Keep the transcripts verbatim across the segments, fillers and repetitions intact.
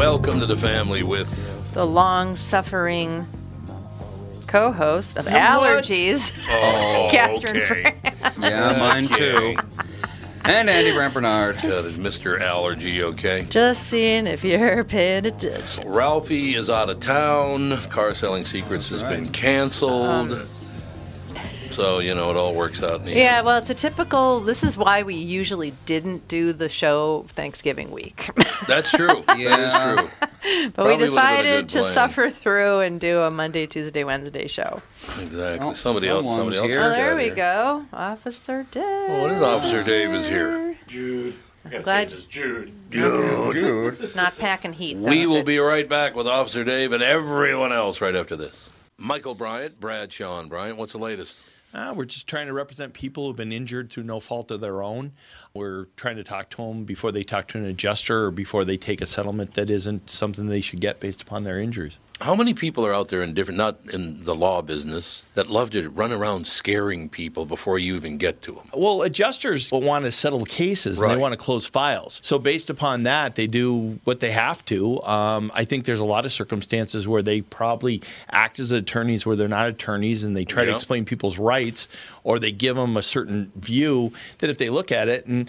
Welcome to the family with the long-suffering co-host of allergies, oh, Catherine. Okay. Yeah, mine too. And Andy Grant Bernard. That is Mister Allergy, okay? Just seeing if you're paying attention. Ralphie is out of town. Car Selling Secrets has right. been canceled. Um, so, you know, it all works out in the Yeah, end. Well, it's a typical, this is why we usually didn't do the show Thanksgiving week. That's true. Yeah. That is true. But Probably we decided to plan. suffer through and do a Monday, Tuesday, Wednesday show. Exactly. Oh, somebody else. Somebody else. Here. Oh, there we here. go. Officer Dave. Oh, what is Officer Dave is here? Jude. I gotta Glad. say it is Jude. Jude. Jude. He's not packing heat. We will it. be right back with Officer Dave and everyone else right after this. Michael Bryant, Bradshaw Bryant. What's the latest? Uh, we're just trying to represent people who've been injured through no fault of their own. We're trying to talk to them before they talk to an adjuster or before they take a settlement that isn't something they should get based upon their injuries. How many people are out there in different, not in the law business, that love to run around scaring people before you even get to them? Well, adjusters will want to settle cases, right. and they want to close files. So based upon that, they do what they have to. Um, I think there's a lot of circumstances where they probably act as attorneys where they're not attorneys, and they try yeah. to explain people's rights, or they give them a certain view that if they look at it. And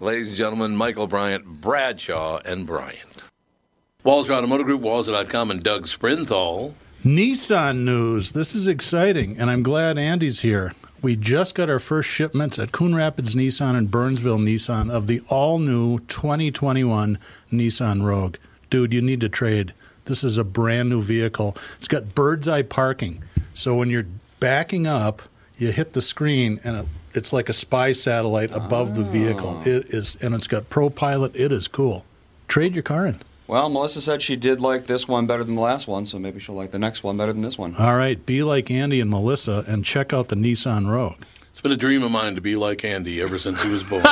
Ladies and gentlemen, Michael Bryant, Bradshaw, and Bryant. Walser Automotive Group, walser dot com, and Doug Sprinthall. Nissan news. This is exciting, and I'm glad Andy's here. We just got our first shipments at Coon Rapids Nissan and Burnsville Nissan of the all-new twenty twenty-one Nissan Rogue. Dude, you need to trade. This is a brand-new vehicle. It's got bird's-eye parking, so when you're backing up, you hit the screen, and it, it's like a spy satellite above oh. the vehicle. It is, and it's got ProPilot. It is cool. Trade your car in. Well, Melissa said she did like this one better than the last one, so maybe she'll like the next one better than this one. All right, be like Andy and Melissa and check out the Nissan Rogue. It's been a dream of mine to be like Andy ever since he was born.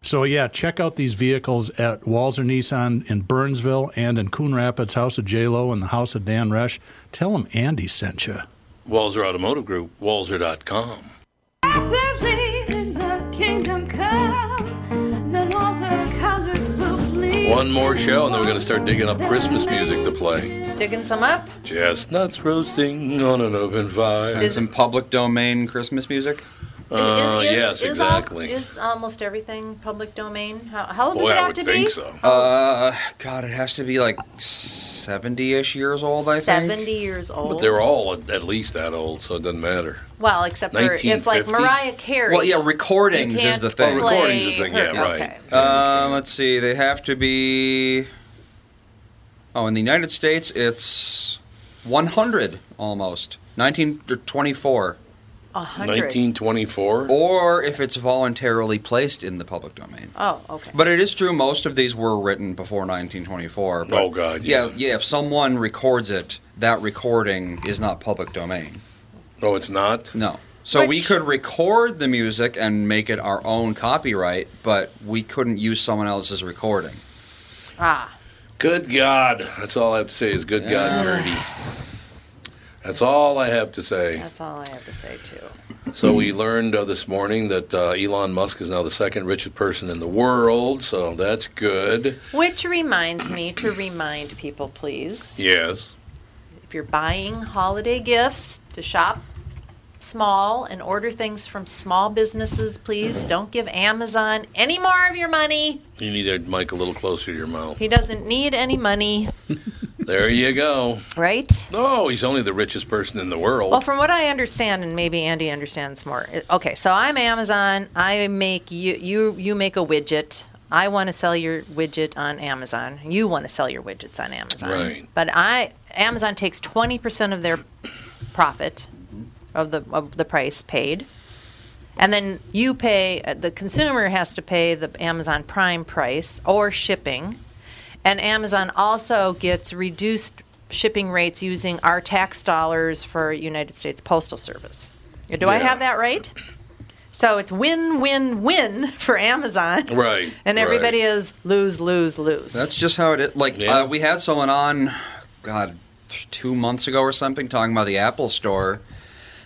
So, yeah, check out these vehicles at Walser Nissan in Burnsville and in Coon Rapids, House of J L O and the House of Dan Rush. Tell them Andy sent you. Walser Automotive Group, walser dot com. I believe in the kingdom come, then all the colors will One more show, and then we're going to start digging up Christmas music to play. Digging some up? Chestnuts roasting on an open fire. Is some public domain Christmas music? Uh, is, is, yes, is exactly. All, is almost everything public domain? How, how old Boy, does it have I would to think be? So. Uh, God, it has to be like seventy-ish years old, I think. seventy years old. But they're all at least that old, so it doesn't matter. Well, except for if like Mariah Carey. Well, yeah, recordings is the thing. Oh, recordings is the thing, yeah, right. Okay. Uh, let's see, they have to be... Oh, in the United States, it's one hundred almost. nineteen to twenty-four. nineteen twenty-four? Or if it's voluntarily placed in the public domain. Oh, okay. But it is true most of these were written before nineteen twenty-four. But oh, God, yeah. yeah. Yeah, if someone records it, that recording is not public domain. Oh, it's not? No. So Which... we could record the music and make it our own copyright, but we couldn't use someone else's recording. Ah. Good God. That's all I have to say is good yeah. God, nerdy. That's all I have to say. That's all I have to say, too. So we learned uh, this morning that uh, Elon Musk is now the second richest person in the world, so that's good. Which reminds me to remind people, please. Yes. If you're buying holiday gifts, to shop small and order things from small businesses, please don't give Amazon any more of your money. You need that mic a little closer to your mouth. He doesn't need any money. There you go. Right? No, oh, he's only the richest person in the world. Well, from what I understand, and maybe Andy understands more. Okay, so I'm Amazon. I make you you you make a widget. I want to sell your widget on Amazon. You want to sell your widgets on Amazon. Right. But I Amazon takes twenty percent of their profit of the of the price paid. And then you pay the consumer has to pay the Amazon Prime price or shipping. And Amazon also gets reduced shipping rates using our tax dollars for United States Postal Service. Do yeah. I have that right? So it's win, win, win for Amazon. Right. And everybody right. is lose, lose, lose. That's just how it is. Like, yeah. uh, we had someone on, God, two months ago or something, talking about the Apple Store.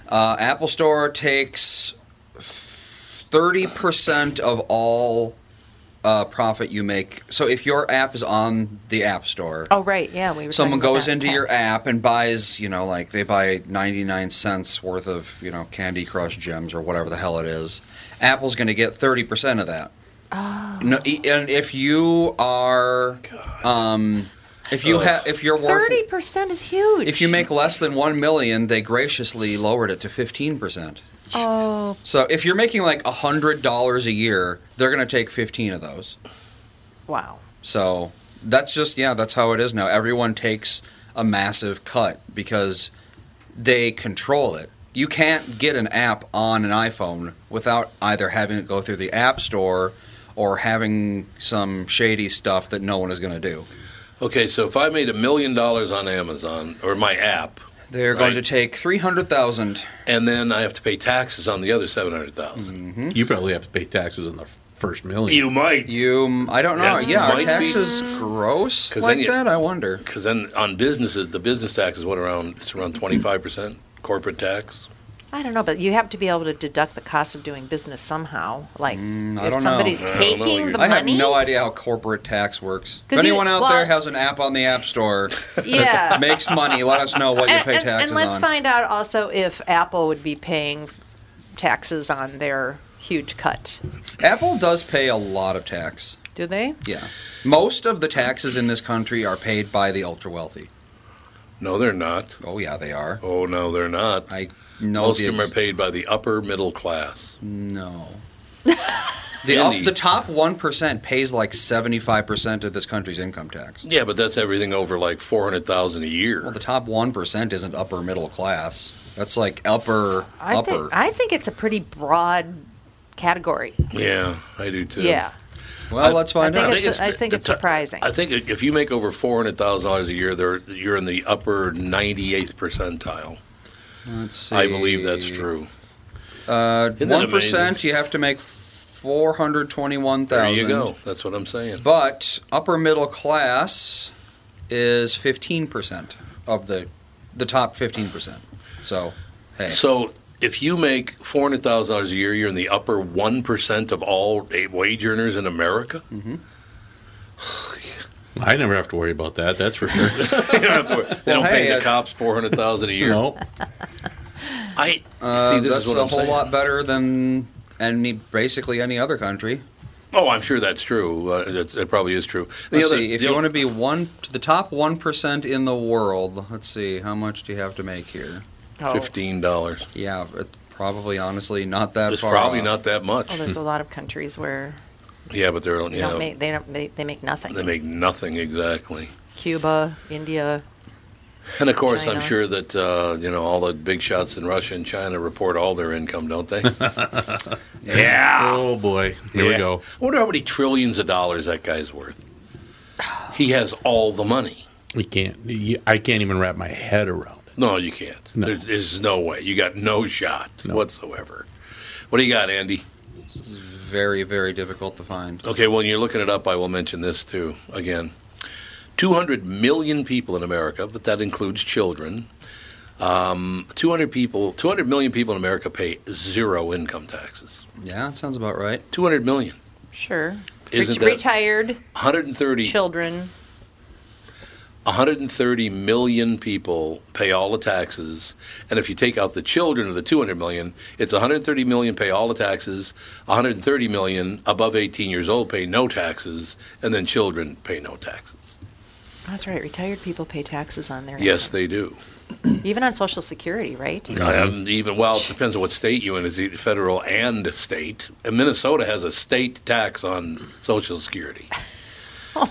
Uh, Apple Store takes thirty percent of all uh, profit you make. So if your app is on the App Store. Oh, right. Yeah. We were someone goes into tax. your app and buys, you know, like they buy ninety-nine cents worth of, you know, Candy Crush gems or whatever the hell it is. Apple's going to get thirty percent of that. Oh. No, and if you are... Um, If you have, if you're worth thirty percent is huge. If you make less than one million, they graciously lowered it to fifteen percent. Oh. So if you're making like a hundred dollars a year, they're going to take fifteen of those. Wow. So that's just yeah, that's how it is now. Everyone takes a massive cut because they control it. You can't get an app on an iPhone without either having it go through the App Store or having some shady stuff that no one is going to do. Okay, so if I made a million dollars on Amazon, or my app... They're right? going to take three hundred thousand dollars. And then I have to pay taxes on the other seven hundred thousand dollars. Mm-hmm. You probably have to pay taxes on the first million. You might. You, I don't know. Yes, yeah, are taxes be. gross like you, that? I wonder. Because then on businesses, the business tax is what, around it's around twenty-five percent corporate tax? I don't know, but you have to be able to deduct the cost of doing business somehow. Like, mm, I if somebody's know. taking the I money. I have no idea how corporate tax works. If anyone you, out well, there has an app on the App Store yeah. that makes money, let us know what you pay and, taxes on. And let's on. find out also if Apple would be paying taxes on their huge cut. Apple does pay a lot of tax. Do they? Yeah. Most of the taxes in this country are paid by the ultra-wealthy. No, they're not. Oh, yeah, they are. Oh, no, they're not. I... No, most of them are paid by the upper middle class. No. the up, the top one percent pays like seventy-five percent of this country's income tax. Yeah, but that's everything over like four hundred thousand dollars a year. Well, the top one percent isn't upper middle class. That's like upper, I upper. Think, I think it's a pretty broad category. Yeah, I do too. Yeah. Well, I, let's find I out. Think I think it's, I think the, it's the, surprising. I think if you make over four hundred thousand dollars a year, they're, you're in the upper ninety-eighth percentile. Let's see. I believe that's true. Uh, one percent, you have to make four hundred twenty-one thousand dollars. There you go. That's what I'm saying. But upper middle class is fifteen percent of the the top fifteen percent. So, hey. So if you make four hundred thousand dollars a year, you're in the upper one percent of all wage earners in America? Mm-hmm. yeah. I never have to worry about that. That's for sure. you don't have to worry. They well, don't hey, pay the cops four hundred thousand a year. No. I uh, see. This that's is what a I'm whole saying. lot better than any basically any other country. Oh, I'm sure that's true. Uh, that, that probably is true. The let's other, see. If you want to be one to the top one percent in the world, let's see. How much do you have to make here? Oh. Fifteen dollars. Yeah, it's probably honestly not that. It's far probably off. Not that much. Well, there's a lot of countries where. Yeah, but they're, you they don't know, make, they don't they, they make nothing. They make nothing exactly. Cuba, India, and of course, China. I'm sure that uh, you know all the big shots in Russia and China report all their income, don't they? yeah. Oh boy, here yeah. we go. I wonder how many trillions of dollars that guy's worth. He has all the money. We can't. I can't even wrap my head around it. No, you can't. No. There's, there's no way. You got no shot no. whatsoever. What do you got, Andy? Very, very difficult to find. Okay, well, when you're looking it up, I will mention this, too, again. two hundred million people in America, but that includes children. Um, two hundred people, two hundred million people in America pay zero income taxes. Yeah, that sounds about right. two hundred million. Sure. Isn't Ret- retired. one hundred thirty. Children. one hundred thirty million people pay all the taxes, and if you take out the children of the two hundred million, it's one hundred thirty million pay all the taxes, one hundred thirty million above eighteen years old pay no taxes, and then children pay no taxes. That's right. Retired people pay taxes on their Yes, income. They do. Even on Social Security, right? Mm-hmm. Even Well, it depends on what state you're in. It's federal and state. And Minnesota has a state tax on Social Security.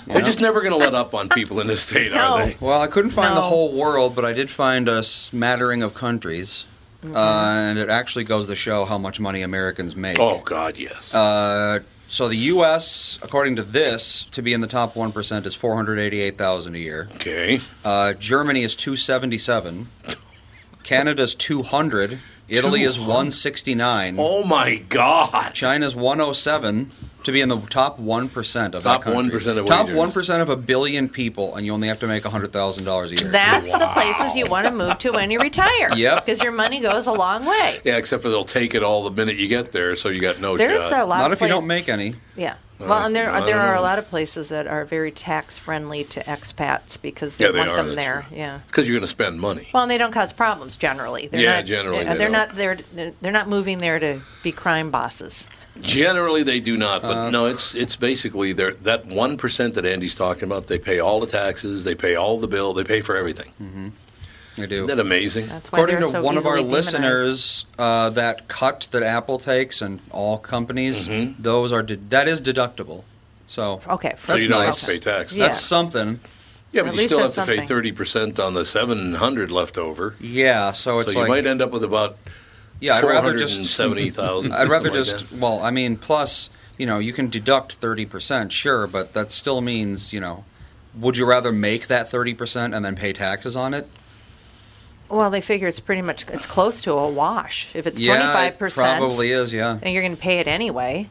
They're just never going to let up on people in this state, no. are they? Well, I couldn't find no. the whole world, but I did find a smattering of countries. Mm-hmm. Uh, and it actually goes to show how much money Americans make. Oh, God, yes. Uh, So the U S, according to this, to be in the top one percent is four hundred eighty-eight thousand dollars a year. Okay. Uh, Germany is two hundred seventy-seven thousand dollars. Canada's two hundred thousand dollars. Italy two hundred? Is one hundred sixty-nine thousand dollars. Oh, my God. China's one hundred seven thousand dollars. To be in the top one percent of top that country. one percent of top one percent of a billion people, and you only have to make one hundred thousand dollars a year. That's wow. the places you want to move to when you retire. Yep. Because your money goes a long way. Yeah, except for they'll take it all the minute you get there, so you got no There's shot. A lot Not of if place- you don't make any. Yeah. Well, well and there are, there are a lot of places that are very tax-friendly to expats because they, yeah, they want are, them there. Right. Yeah, because you're going to spend money. Well, and they don't cause problems generally. They're yeah, not, generally they're, they they're not there. They're not moving there to be crime bosses. Generally, they do not. But uh, no, it's it's basically that one percent that Andy's talking about. They pay all the taxes. They pay all the bill. They pay for everything. Mm-hmm. They do. Isn't that amazing? That's why According to so one of our demonized. listeners, uh, that cut that Apple takes and all companies, mm-hmm. those are de- that is deductible. So okay, so that's you don't nice. Have to pay tax. Yeah. That's something. Yeah, but At you still have to something. pay thirty percent on the seven hundred left over. Yeah, so it's so like, you might end up with about. Yeah, I'd rather just seventy thousand. I'd rather just like well, I mean, plus, you know, you can deduct thirty percent, sure, but that still means, you know, would you rather make that thirty percent and then pay taxes on it? Well, they figure it's pretty much it's close to a wash. If it's twenty five percent, probably is, yeah. And you're going to pay it anyway.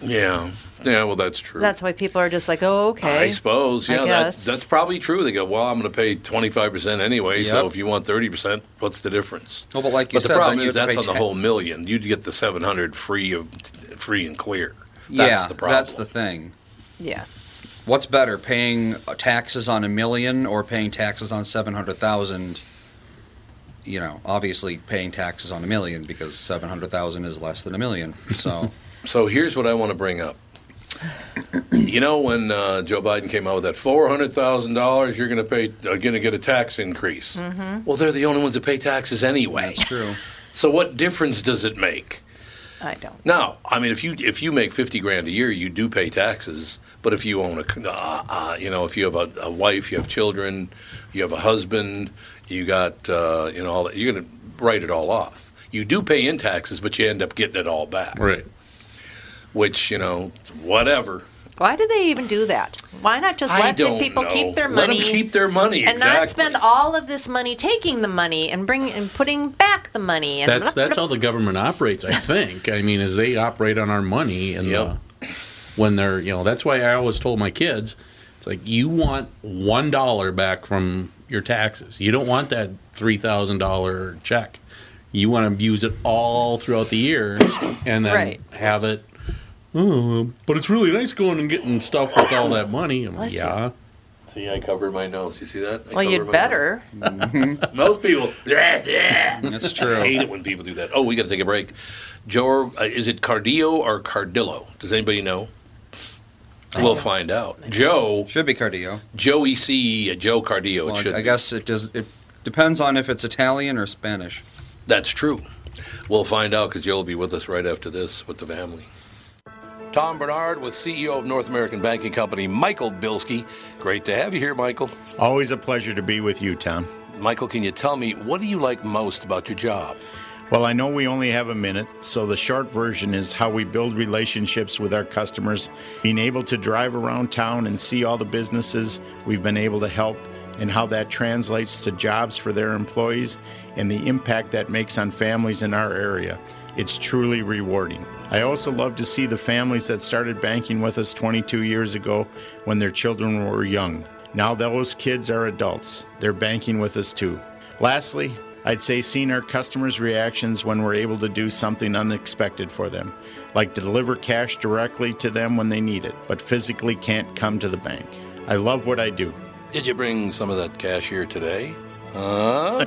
Yeah. Yeah, well, that's true. That's why people are just like, oh, okay. I suppose, yeah, I that, that's probably true. They go, well, I'm going to pay twenty-five percent anyway, yep. so if you want thirty percent, what's the difference? Oh, but like you but said, the problem is that's on ten. The whole million. You'd get the seven hundred free of, free and clear. That's yeah, the problem. That's the thing. Yeah. What's better, paying taxes on a million or paying taxes on seven hundred thousand? You know, obviously paying taxes on a million because seven hundred thousand is less than a million. So, so here's what I want to bring up. You know, when uh, Joe Biden came out with that four hundred thousand dollars, you're going to pay, uh, going to get a tax increase. Mm-hmm. Well, they're the only ones that pay taxes anyway. That's true. So what difference does it make? I don't. Now, I mean, if you if you make fifty grand a year, you do pay taxes. But if you own a, uh, uh, you know, if you have a, a wife, you have children, you have a husband, you got, uh, you know, all that, you're going to write it all off. You do pay in taxes, but you end up getting it all back. Right. Which, you know, whatever. Why do they even do that? Why not just let the people know. keep their money? Let them keep their money, and exactly. not spend all of this money taking the money and bring and putting back the money. And that's blah, that's blah, how the government operates, I think. I mean, is they operate on our money, and yep. the, when they're you know, that's why I always told my kids, it's like you want one dollar back from your taxes. You don't want that three thousand dollar check. You want to use it all throughout the year, and then right. have it. Oh, but it's really nice going and getting stuff with all that money. I'm like, yeah. See, I covered my nose. You see that? I well, you'd better. Most people. That's true. I hate it when people do that. Oh, we got to take a break. Joe, uh, is it Cardillo or Cardillo? Does anybody know? I we'll know. find out. Joe. Should be Cardillo. Joe E C. Joe Cardillo. Well, it should I guess be. it does. It depends on if it's Italian or Spanish. That's true. We'll find out because Joe will be with us right after this with the family. Tom Bernard with C E O of North American Banking Company, Michael Bilski. Great to have you here, Michael. Always a pleasure to be with you, Tom. Michael, can you tell me, what do you like most about your job? Well, I know we only have a minute, so the short version is how we build relationships with our customers, being able to drive around town and see all the businesses we've been able to help, and how that translates to jobs for their employees and the impact that makes on families in our area. It's truly rewarding. I also love to see the families that started banking with us twenty-two years ago when their children were young. Now those kids are adults. They're banking with us too. Lastly, I'd say seeing our customers' reactions when we're able to do something unexpected for them, like deliver cash directly to them when they need it, but physically can't come to the bank. I love what I do. Did you bring some of that cash here today? Huh?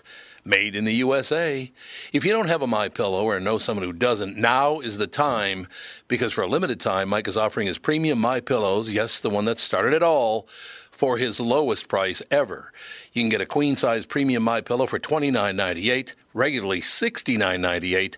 Made in the U S A. If you don't have a MyPillow or know someone who doesn't, now is the time, because for a limited time, Mike is offering his premium MyPillows, yes, the one that started it all, for his lowest price ever. You can get a queen-size premium My Pillow for twenty-nine ninety-eight, regularly sixty-nine ninety-eight.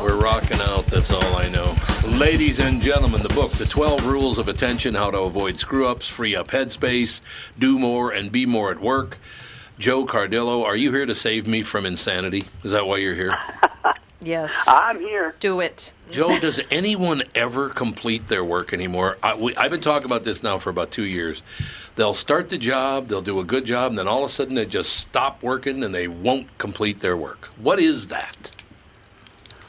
We're rocking out, that's all I know. Ladies and gentlemen, the book, The twelve Rules of Attention, How to Avoid Screw-Ups, Free Up Headspace, Do More and Be More at Work. Joe Cardillo, are you here to save me from insanity? Is that why you're here? Yes. I'm here. Do it. Joe, does anyone ever complete their work anymore? I, we, I've been talking about this now for about two years. They'll start the job, they'll do a good job, and then all of a sudden they just stop working and they won't complete their work. What is that?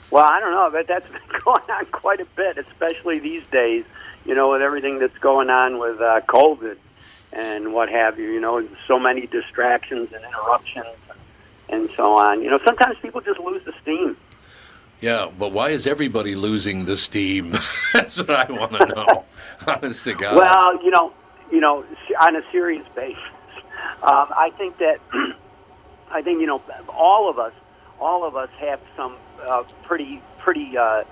Well, I don't know, but that's been going on quite a bit, especially these days, you know, with everything that's going on with uh, COVID and what have you, you know, and so many distractions and interruptions and so on. You know, sometimes people just lose the steam. Yeah, but why is everybody losing the steam? That's what I want to know, honest to God. Well, you know, you know, on a serious basis, um, I think that, I think, you know, all of us, all of us have some Uh, pretty pretty uh,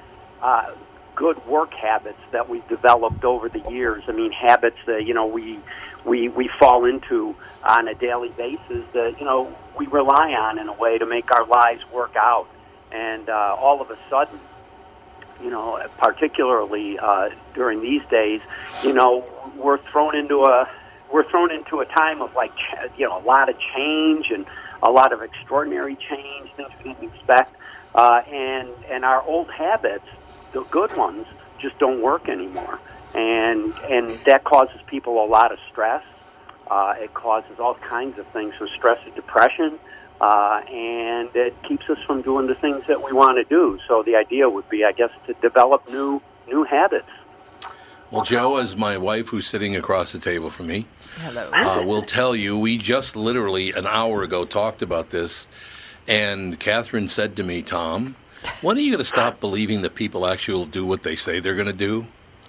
uh, good work habits that we've developed over the years. I mean, habits that, you know, we we we fall into on a daily basis that, you know, we rely on in a way to make our lives work out. And uh, all of a sudden, you know, particularly uh, during these days, you know, we're thrown into a we're thrown into a time of, like, you know, a lot of change and a lot of extraordinary change, things we didn't expect. Uh, and and our old habits, the good ones, just don't work anymore, and and that causes people a lot of stress. Uh, it causes all kinds of things, from stress to depression, uh, and it keeps us from doing the things that we want to do. So the idea would be, I guess, to develop new new habits. Well, Joe, as my wife, who's sitting across the table from me, hello, uh, will tell you, we just literally an hour ago talked about this. And Catherine said to me, Tom, when are you going to stop believing that people actually will do what they say they're going to do?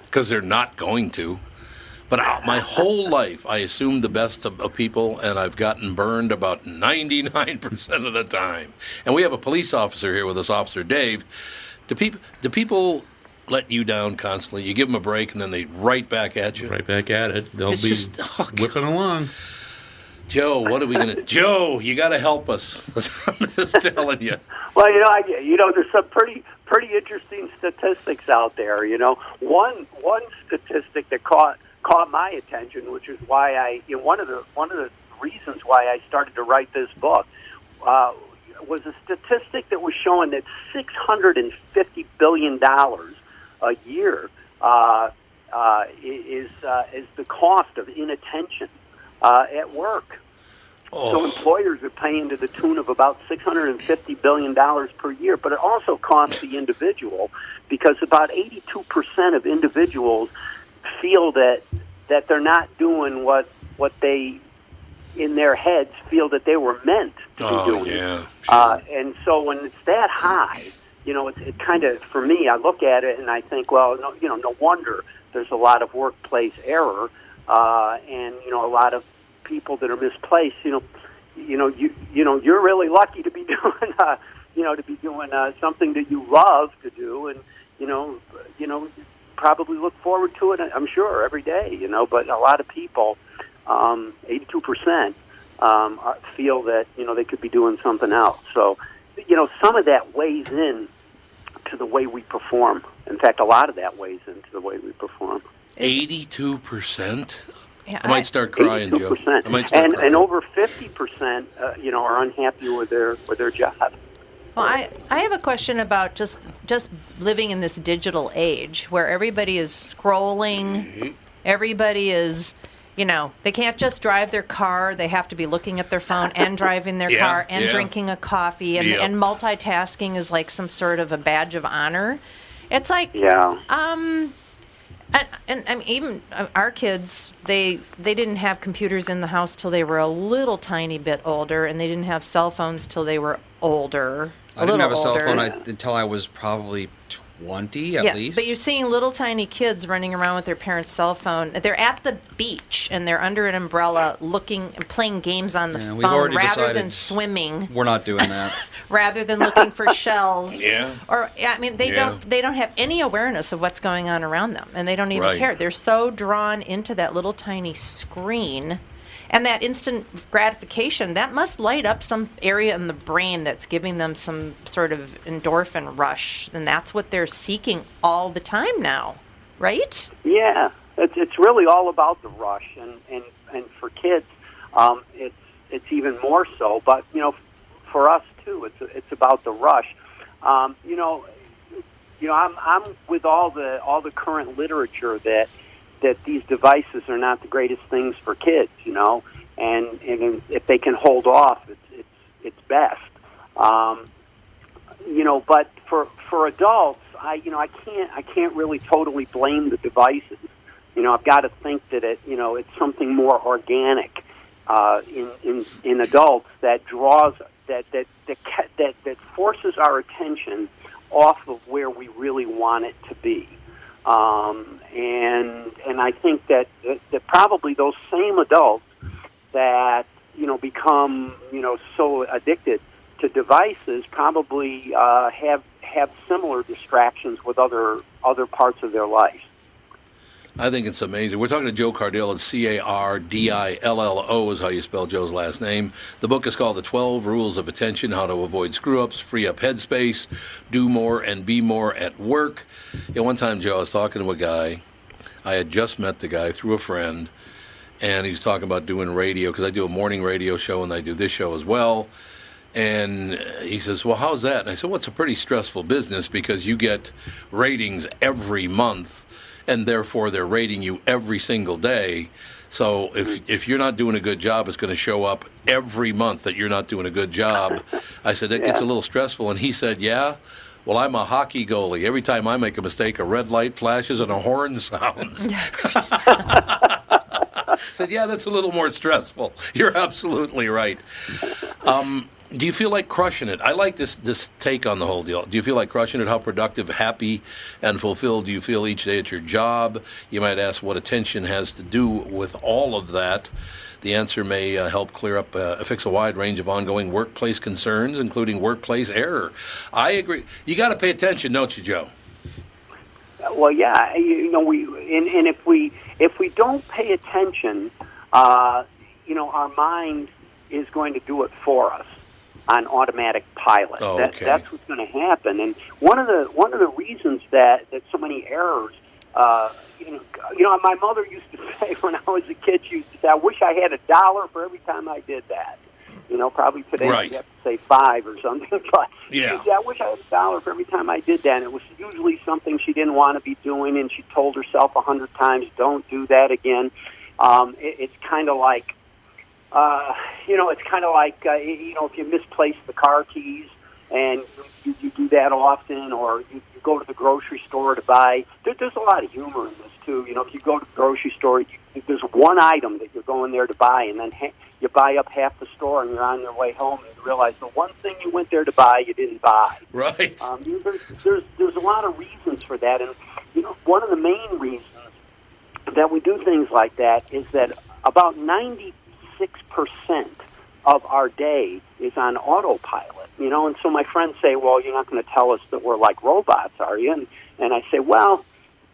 Because they're not going to. But my whole life, I assumed the best of, of people, and I've gotten burned about ninety-nine percent of the time. And we have a police officer here with us, Officer Dave. Do, peop- do people let you down constantly? You give them a break, and then they right back at you? Right back at it. They'll it's be just, oh, whipping along. Joe, what are we going to... Joe, you got to help us. I'm just telling you. Well, you know, I, you know, there's some pretty pretty interesting statistics out there, you know. One one statistic that caught caught my attention, which is why I... You know, one of the one of the reasons why I started to write this book uh, was a statistic that was showing that six hundred fifty billion dollars a year uh, uh, is uh, is the cost of inattention. Uh, at work. Oh. So employers are paying to the tune of about six hundred fifty billion dollars per year, but it also costs the individual, because about eighty-two percent of individuals feel that that they're not doing what what they, in their heads, feel that they were meant to oh, be doing. Yeah, sure. uh, and so when it's that high, you know, it, it kind of, for me, I look at it and I think, well, no, you know, no wonder there's a lot of workplace error. Uh, and you know, a lot of people that are misplaced. You know, you know, you you know, you're really lucky to be doing, uh, you know, to be doing uh, something that you love to do, and you know, you know, probably look forward to it. I'm sure every day. You know, but a lot of people, um, eighty-two percent, um, feel that you know they could be doing something else. So, you know, some of that weighs in to the way we perform. In fact, a lot of that weighs into the way we perform. eighty-two percent? Yeah, I might start crying, eighty-two percent. Joe. I might start and, crying. And over fifty percent, uh, you know, are unhappy with their with their job. Well, I, I have a question about just just living in this digital age where everybody is scrolling, mm-hmm. everybody is you know, they can't just drive their car. They have to be looking at their phone and driving their yeah, car and yeah. drinking a coffee. And, yeah. and multitasking is like some sort of a badge of honor. It's like, yeah. um, and, and, and even our kids, they they didn't have computers in the house till they were a little tiny bit older, and they didn't have cell phones till they were older. I didn't have a cell phone I, until I was probably twenty, at yeah, least. But you're seeing little tiny kids running around with their parents' cell phone. They're at the beach, and they're under an umbrella looking and playing games on the yeah, phone we've already rather decided than swimming. We're not doing that. Rather than looking for shells. Yeah. Or, I mean, they, yeah. don't, they don't have any awareness of what's going on around them, and they don't even right. care. They're so drawn into that little tiny screen. And that instant gratification, that must light up some area in the brain that's giving them some sort of endorphin rush. And that's what they're seeking all the time now, right? Yeah. It's it's really all about the rush. And, and, and for kids, um, it's it's even more so. But, you know, for us, too, it's it's about the rush. Um, you know, you know, I'm I'm with all the all the current literature that that these devices are not the greatest things for kids, you know, and, and if they can hold off, it's it's, it's best, um, you know. But for for adults, I you know I can't I can't really totally blame the devices, you know. I've got to think that it you know it's something more organic uh, in, in in adults that draws that that that that that forces our attention off of where we really want it to be. Um, and and I think that, that that probably those same adults that you know become you know so addicted to devices probably uh, have have similar distractions with other other parts of their life. I think it's amazing. We're talking to Joe Cardillo, and C A R D I L L O is how you spell Joe's last name. The book is called The twelve Rules of Attention, How to Avoid Screw-Ups, Free Up Headspace, Do More and Be More at Work. You know, one time, Joe, I was talking to a guy. I had just met the guy through a friend, and he was talking about doing radio, because I do a morning radio show, and I do this show as well. And he says, well, how's that? And I said, well, it's a pretty stressful business, because you get ratings every month, and therefore they're rating you every single day. So if if you're not doing a good job, it's going to show up every month that you're not doing a good job. I said, that yeah. gets a little stressful. And he said, yeah, well, I'm a hockey goalie. Every time I make a mistake, a red light flashes and a horn sounds. I said, yeah, that's a little more stressful. You're absolutely right. Um, do you feel like crushing it? I like this this take on the whole deal. Do you feel like crushing it? How productive, happy, and fulfilled do you feel each day at your job? You might ask what attention has to do with all of that. The answer may uh, help clear up, uh, fix a wide range of ongoing workplace concerns, including workplace error. I agree. You got to pay attention, don't you, Joe? Well, yeah. You know, we and, and if we if we don't pay attention, uh, you know, our mind is going to do it for us on automatic pilot. Oh, okay. that, that's what's going to happen. And one of the one of the reasons that, that so many errors, uh, you know, you know, my mother used to say when I was a kid, she used to say, I wish I had a dollar for every time I did that. You know, probably today right. you have to say five or something. But yeah. she said, I wish I had a dollar for every time I did that. And it was usually something she didn't want to be doing, and she told herself a hundred times, don't do that again. Um, it, it's kind of like, Uh, you know, it's kind of like, uh, you know, if you misplace the car keys and you, you do that often, or you, you go to the grocery store to buy, there, there's a lot of humor in this, too. You know, if you go to the grocery store, you, there's one item that you're going there to buy, and then ha- you buy up half the store and you're on your way home and you realize the one thing you went there to buy, you didn't buy. Right. Um, you know, there's, there's, there's a lot of reasons for that. And, you know, one of the main reasons that we do things like that is that about ninety percent six percent of our day is on autopilot, you know, and so my friends say, well, you're not going to tell us that we're like robots, are you? And, and I say, well,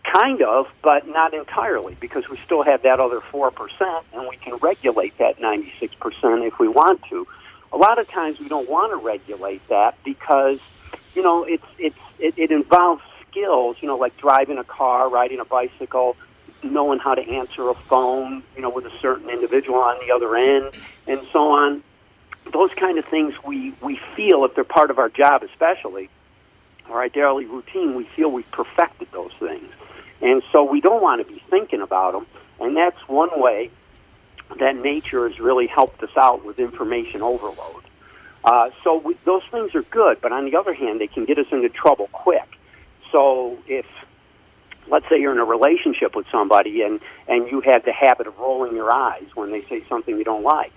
kind of, but not entirely, because we still have that other four percent, and we can regulate that ninety-six percent if we want to. A lot of times we don't want to regulate that because, you know, it's it's it, it involves skills, you know, like driving a car, riding a bicycle, knowing how to answer a phone, you know, with a certain individual on the other end, and so on. Those kind of things we, we feel, if they're part of our job especially, or our daily routine, we feel we've perfected those things. And so we don't want to be thinking about them, and that's one way that nature has really helped us out with information overload. Uh, so we, those things are good, but on the other hand, they can get us into trouble quick. So if, let's say you're in a relationship with somebody and, and you have the habit of rolling your eyes when they say something you don't like,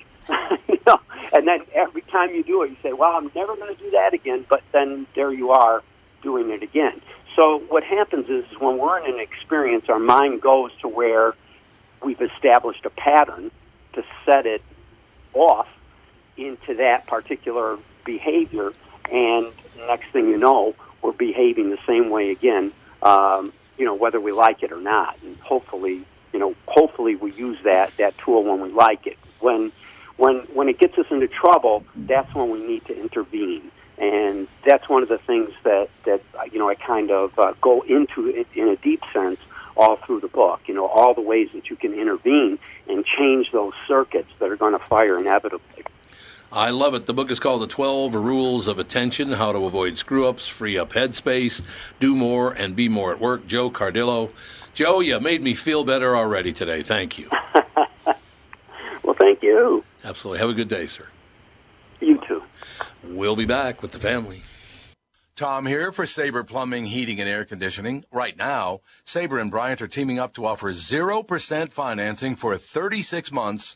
you know, and then every time you do it, you say, well, I'm never going to do that again, but then there you are doing it again. So what happens is when we're in an experience, our mind goes to where we've established a pattern to set it off into that particular behavior, and next thing you know, we're behaving the same way again, um, you know, whether we like it or not. And hopefully, you know, hopefully we use that, that tool when we like it. When, when, when it gets us into trouble, that's when we need to intervene. And that's one of the things that, that you know, I kind of uh, go into it in a deep sense all through the book, you know, all the ways that you can intervene and change those circuits that are going to fire inevitably. I love it. The book is called The twelve Rules of Attention, How to Avoid Screw-Ups, Free Up Headspace, Do More and Be More at Work. Joe Cardillo. Joe, you made me feel better already today. Thank you. Well, thank you. Absolutely. Have a good day, sir. You too. We'll be back with the family. Tom here for Sabre Plumbing, Heating, and Air Conditioning. Right now, Sabre and Bryant are teaming up to offer zero percent financing for thirty-six months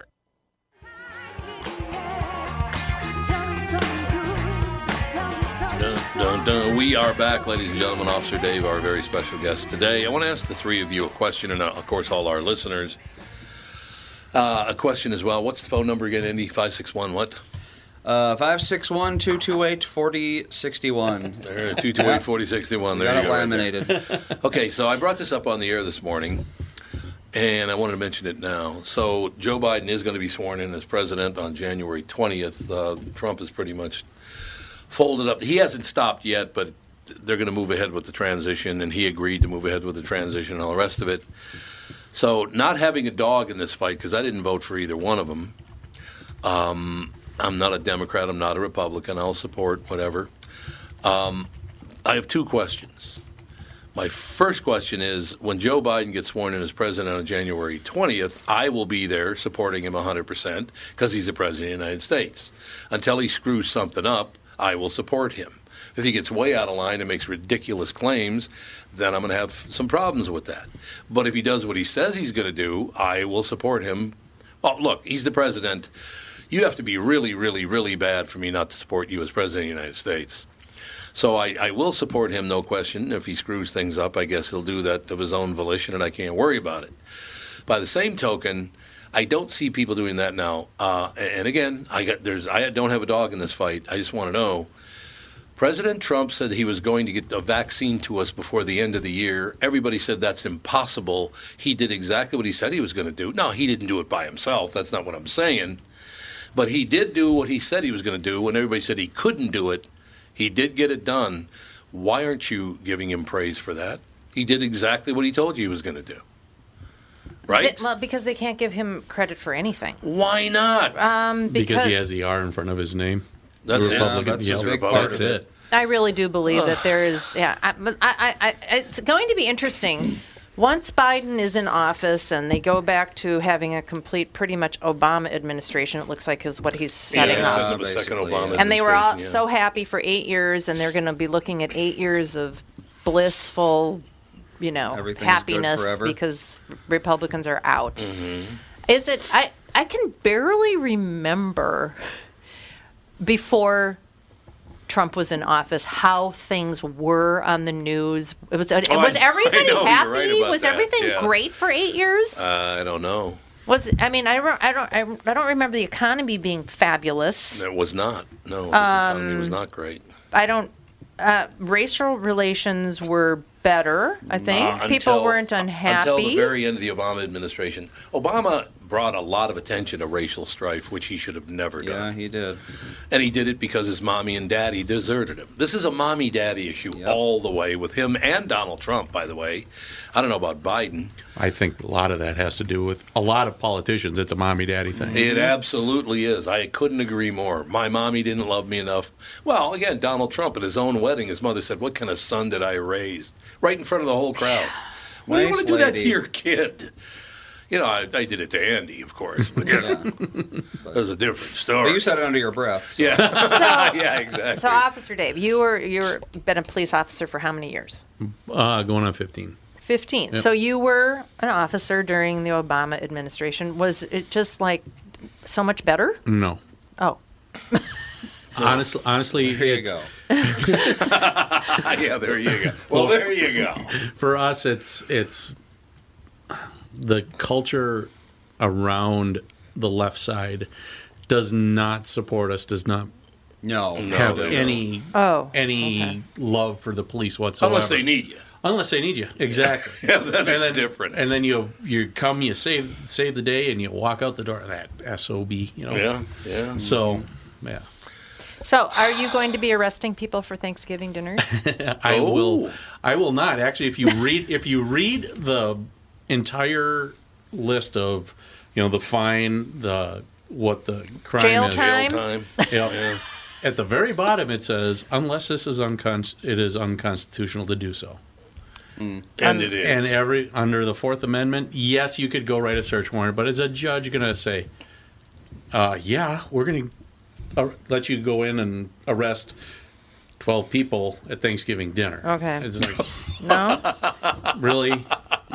Dun, dun, dun. We are back, ladies and gentlemen. Officer Dave, our very special guest today. I want to ask the three of you a question, and of course all our listeners uh, a question as well. What's the phone number again, Indy? five six one what? Uh, five six one, two two eight, four zero six one. two two eight, four zero six one. There you go. Eliminated. Okay, so I brought this up on the air this morning, and I wanted to mention it now. So Joe Biden is going to be sworn in as president on January twentieth. Uh, Trump is pretty much folded up. He hasn't stopped yet, but they're going to move ahead with the transition, and he agreed to move ahead with the transition and all the rest of it. So not having a dog in this fight, because I didn't vote for either one of them. Um, I'm not a Democrat. I'm not a Republican. I'll support whatever. Um, I have two questions. My first question is, when Joe Biden gets sworn in as president on January twentieth, I will be there supporting him one hundred percent because he's the president of the United States. Until he screws something up, I will support him. If he gets way out of line and makes ridiculous claims, then I'm going to have some problems with that. But if he does what he says he's going to do, I will support him. Well, look, he's the president. You have to be really, really, really bad for me not to support you as president of the United States. So I, I will support him, no question. If he screws things up, I guess he'll do that of his own volition, and I can't worry about it. By the same token, I don't see people doing that now. Uh, and again, I got there's I don't have a dog in this fight. I just want to know. President Trump said he was going to get a vaccine to us before the end of the year. Everybody said that's impossible. He did exactly what he said he was going to do. No, he didn't do it by himself. That's not what I'm saying. But he did do what he said he was going to do when everybody said he couldn't do it. He did get it done. Why aren't you giving him praise for that? He did exactly what he told you he was going to do. Right? Well, because they can't give him credit for anything. Why not? Um, because... because he has the R in front of his name. That's it. Yeah, that's yeah, big part that's of it. it. I really do believe that there is, yeah. I, I, I, it's going to be interesting. Once Biden is in office and they go back to having a complete, pretty much Obama administration, it looks like is what he's setting yeah, up. Yeah, second Obama and they were all yeah. so happy for eight years, and they're going to be looking at eight years of blissful, you know, happiness because Republicans are out. Mm-hmm. Is it? I I can barely remember before Trump was in office, how things were on the news. It was, it, oh, was I, everybody I know, happy? Right was that. everything yeah. great for eight years? Uh, I don't know. Was I mean I don't I don't I don't remember the economy being fabulous. It was not. No, the um, economy was not great. I don't. Uh, racial relations were better, I think. Uh, until, People weren't unhappy. Until the very end of the Obama administration. Obama brought a lot of attention to racial strife, which he should have never done. Yeah, he did. And he did it because his mommy and daddy deserted him. This is a mommy-daddy issue yep. all the way with him and Donald Trump, by the way. I don't know about Biden. I think a lot of that has to do with a lot of politicians. It's a mommy-daddy thing. It absolutely is. I couldn't agree more. My mommy didn't love me enough. Well, again, Donald Trump at his own wedding, his mother said, "What kind of son did I raise?" Right in front of the whole crowd. What nice do you want to do lady. that to your kid? You know, I, I did it to Andy, of course. But, you know, that was a different story. But you said it under your breath. So. Yeah. So, yeah, exactly. So, Officer Dave, you were you're been a police officer for how many years? Uh, going on fifteen. Fifteen. Yep. So you were an officer during the Obama administration. Was it just like so much better? No. Oh. Honestly, honestly, there you go. yeah, there you go. Well, there you go. For us, it's it's. The culture around the left side does not support us, does not no, have no, any oh, any okay. love for the police whatsoever. Unless they need you. Unless they need you, exactly. yeah, then and it's then, different. And then you you come, you save save the day, and you walk out the door. That S O B, you know. Yeah, yeah. So, yeah. So, are you going to be arresting people for Thanksgiving dinners? I oh. will. I will not actually. If you read, if you read the entire list of, you know, the fine, the what the crime Jail is. Time. Jail time. Yep. Yeah. At the very bottom it says, unless this is uncon- it is unconstitutional to do so. Mm. And um, it is. And every under the Fourth Amendment, yes, you could go write a search warrant, but is a judge going to say, uh, yeah, we're going to ar- let you go in and arrest twelve people at Thanksgiving dinner? Okay. It's like, no. Really?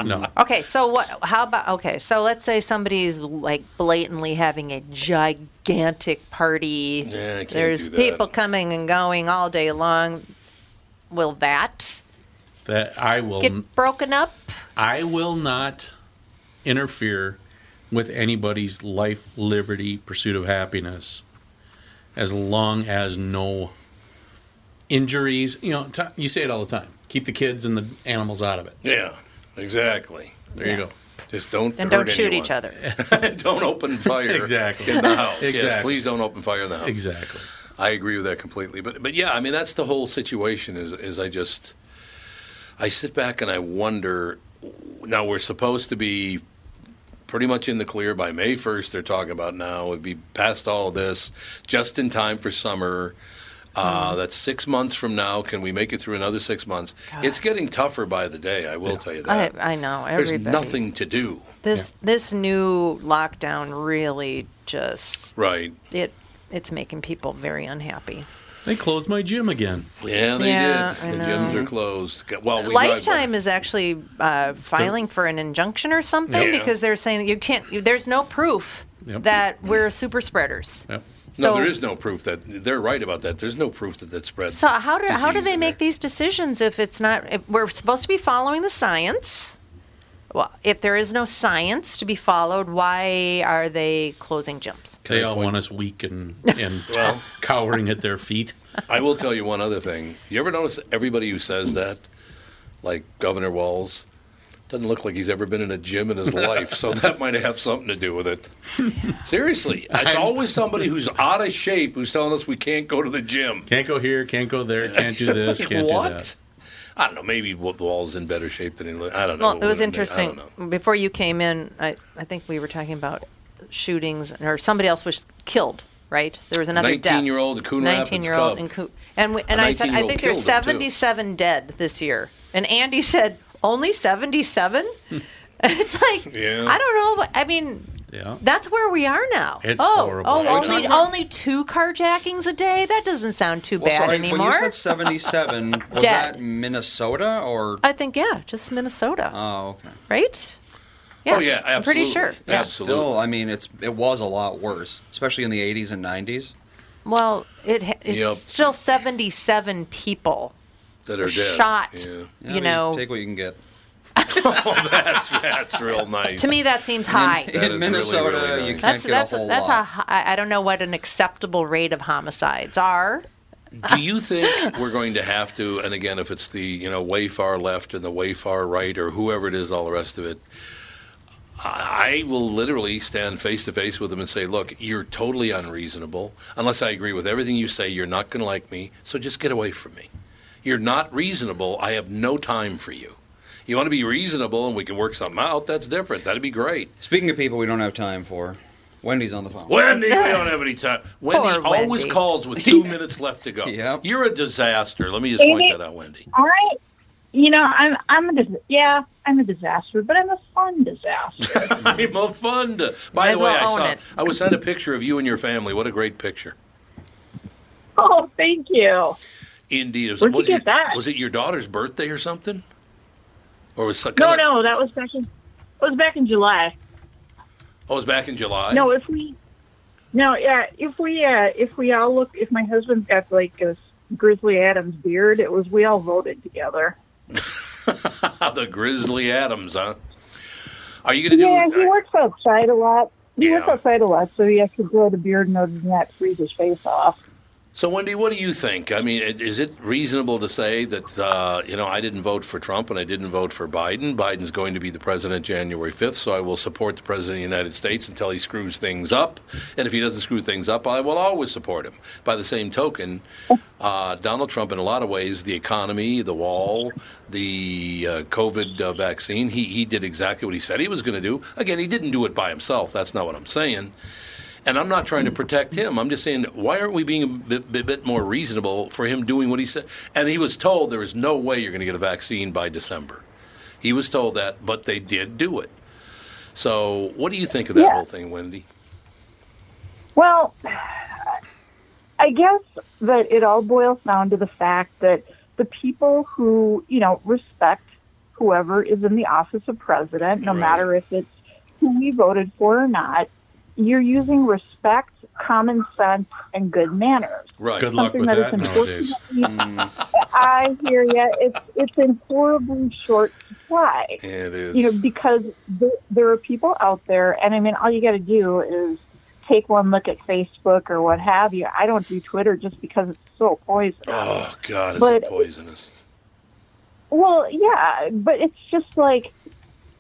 No. Okay, so what? How about? Okay, so let's say somebody's like blatantly having a gigantic party. Yeah, I can't There's do that. people coming and going all day long. Will that? That I will get broken up. I will not interfere with anybody's life, liberty, pursuit of happiness, as long as no injuries. You know, t- you say it all the time. Keep the kids and the animals out of it. Yeah. Exactly. There yeah. you go. Just don't and hurt don't shoot anyone. each other. Don't open fire. Exactly. In the house. Exactly. Yes, please don't open fire in the house. Exactly. I agree with that completely. But but yeah, I mean that's the whole situation. Is is I just I sit back and I wonder. Now we're supposed to be pretty much in the clear by May first. They're talking about now it'd be past all this, just in time for summer. Uh, that's six months from now. Can we make it through another six months? God. It's getting tougher by the day, I will yeah. tell you that. I, I know. Everybody. There's nothing to do. This yeah. this new lockdown really just... Right. It It's making people very unhappy. They closed my gym again. Yeah, they yeah, did. I the know. gyms are closed. Well, we Lifetime is actually uh, filing for an injunction or something yeah. because they're saying you can't. You, there's no proof yep. that we're super spreaders. Yep. No, so, there is no proof that they're right about that. There's no proof that that spreads. So how do how do they make these decisions if it's not? If we're supposed to be following the science. Well, if there is no science to be followed, why are they closing gyms? They all want us weak and and well, cowering at their feet. I will tell you one other thing. You ever notice everybody who says that, like Governor Walls? Doesn't look like he's ever been in a gym in his life, so that might have something to do with it. Yeah. Seriously, it's I'm, always somebody who's out of shape who's telling us we can't go to the gym. Can't go here, can't go there, can't do this, can't what? do that. I don't know, maybe Wall's in better shape than he looks. I don't know. Well, it was interesting. I don't know. Before you came in, I, I think we were talking about shootings, or somebody else was killed, right? There was another death. nineteen-year-old, the Coon Rapids nineteen-year-old in Coon. And, we, and I said, I think there's seventy-seven dead this year. And Andy said... Only seventy-seven? It's like, yeah. I don't know. I mean, yeah. that's where we are now. It's oh, horrible. Oh, only, only two carjackings a day? That doesn't sound too well, bad sorry, anymore. Well, you said seventy-seven. Was Dead. that Minnesota? or? I think, yeah, just Minnesota. Oh, okay. Right? Yes, oh, yeah, absolutely. I'm pretty sure. Absolutely. Yeah. Still, I mean, it's it was a lot worse, especially in the eighties and nineties. Well, it it's yep. still seventy-seven people that are dead. shot. Yeah. You, you know, take what you can get. oh, that's that's real nice. To me, that seems high. In, in Minnesota, really, really nice. you can't that's, get that's a whole a, that's lot. A, I don't know what an acceptable rate of homicides are. Do you think we're going to have to? And again, if it's the you know way far left and the way far right or whoever it is, all the rest of it, I will literally stand face to face with them and say, "Look, you're totally unreasonable. Unless I agree with everything you say, you're not going to like me. So just get away from me. You're not reasonable. I have no time for you." You want to be reasonable and we can work something out, that's different. That'd be great. Speaking of people we don't have time for, Wendy's on the phone. Wendy, we don't have any time. Wendy Poor always Wendy. calls with two minutes left to go. Yep. You're a disaster. Let me just point that out, Wendy. All right. You know, I'm I'm a yeah, I'm a disaster, but I'm a fun disaster. I'm a fun. Di- By the way, I saw it. I was sent a picture of you and your family. What a great picture. Oh, thank you. Indeed. Was, Where'd was you get your, that? Was it your daughter's birthday or something? Or was no, of... no, that was back in. It was back in July. Oh, it was back in July. No, if we, no, yeah, if we, uh, if we all look, if my husband's got like a Grizzly Adams beard, it was we all voted together. The Grizzly Adams, huh? Are you going to yeah, do? Yeah, he works outside a lot. He yeah. works outside a lot, so he has to grow the beard and does not freeze his face off. So, Wendy, what do you think? I mean, is it reasonable to say that, uh, you know, I didn't vote for Trump and I didn't vote for Biden? Biden's going to be the president January fifth, so I will support the president of the United States until he screws things up. And if he doesn't screw things up, I will always support him. By the same token, uh, Donald Trump, in a lot of ways, the economy, the wall, the uh, COVID uh, vaccine, he, he did exactly what he said he was going to do. Again, he didn't do it by himself. That's not what I'm saying. And I'm not trying to protect him. I'm just saying, why aren't we being a bit, bit, bit more reasonable for him doing what he said? And he was told there is no way you're going to get a vaccine by December. He was told that, but they did do it. So what do you think of that yeah. whole thing, Wendy? Well, I guess that it all boils down to the fact that the people who, you know, respect whoever is in the office of president, no right. matter if it's who we voted for or not, you're using respect, common sense, and good manners. Right. Good Something luck with that, that nowadays. I hear you. It's it's in horribly short supply. It is. You know, because th- there are people out there, and I mean, all you got to do is take one look at Facebook or what have you. I don't do Twitter just because it's so poisonous. Oh God, is but, it poisonous? Well, yeah, but it's just like,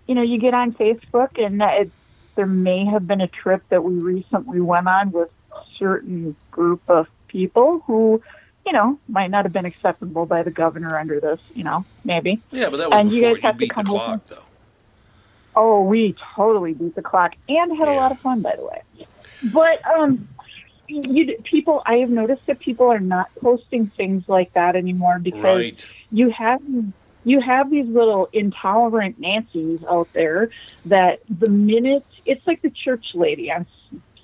you know, you get on Facebook and it's. There may have been a trip that we recently went on with a certain group of people who, you know, might not have been acceptable by the governor under this, you know, maybe. Yeah, but that was and before you, guys you have beat to come the clock, with... though. Oh, we totally beat the clock and had yeah. a lot of fun, by the way. But um, you, people, I have noticed that people are not posting things like that anymore because right. you have... You have these little intolerant Nancys out there that the minute, it's like the church lady on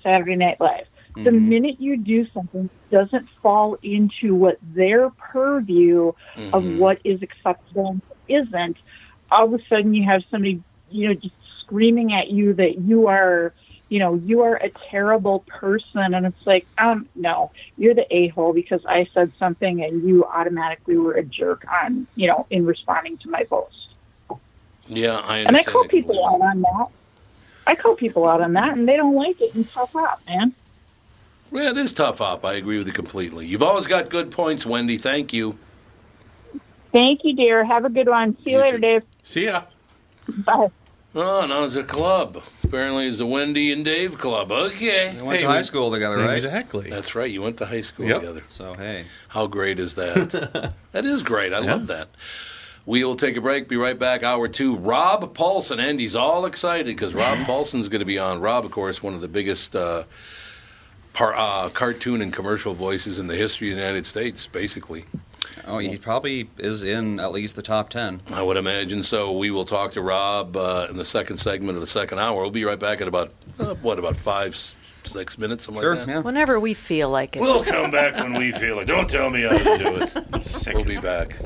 Saturday Night Live. Mm-hmm. The minute you do something that doesn't fall into what their purview mm-hmm. of what is acceptable and isn't, all of a sudden you have somebody, you know, just screaming at you that you are, you know, you are a terrible person. And it's like, um, no, you're the a-hole because I said something and you automatically were a jerk on, you know, in responding to my post. Yeah, I understand. And I call people out on that. I call people out on that and they don't like it and tough up, man. Yeah, it is tough up. I agree with you completely. You've always got good points, Wendy. Thank you. Thank you, dear. Have a good one. See you, you later, too. Dave. See ya. Bye. Oh, now it's a club. Apparently it's a Wendy and Dave club. Okay. They went hey, to high school together, right? Exactly. That's right. You went to high school yep. together. So, hey. How great is that? That is great. I yeah. love that. We will take a break. Be right back. Hour two. Rob Paulson. Andy's all excited because Rob Paulson's going to be on. Rob, of course, one of the biggest uh, par- uh, cartoon and commercial voices in the history of the United States, basically. Oh, he probably is in at least the top ten. I would imagine so. We will talk to Rob uh, in the second segment of the second hour. We'll be right back in about, uh, what, about five, six minutes, something sure, like that? Yeah. Whenever we feel like it. We'll come back when we feel it. Don't tell me how to do it. We'll be back.